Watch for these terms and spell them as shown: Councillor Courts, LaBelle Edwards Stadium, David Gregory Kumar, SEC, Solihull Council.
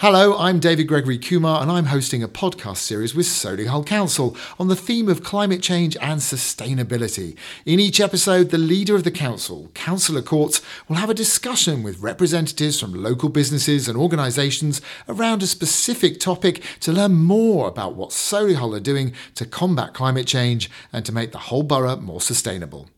Hello, I'm David Gregory Kumar and I'm hosting a podcast series with Solihull Council on the theme of climate change and sustainability. In each episode, the leader of the council, Councillor Courts, will have a discussion with representatives from local businesses and organisations around a specific topic to learn more about what Solihull are doing to combat climate change and to make the whole borough more sustainable.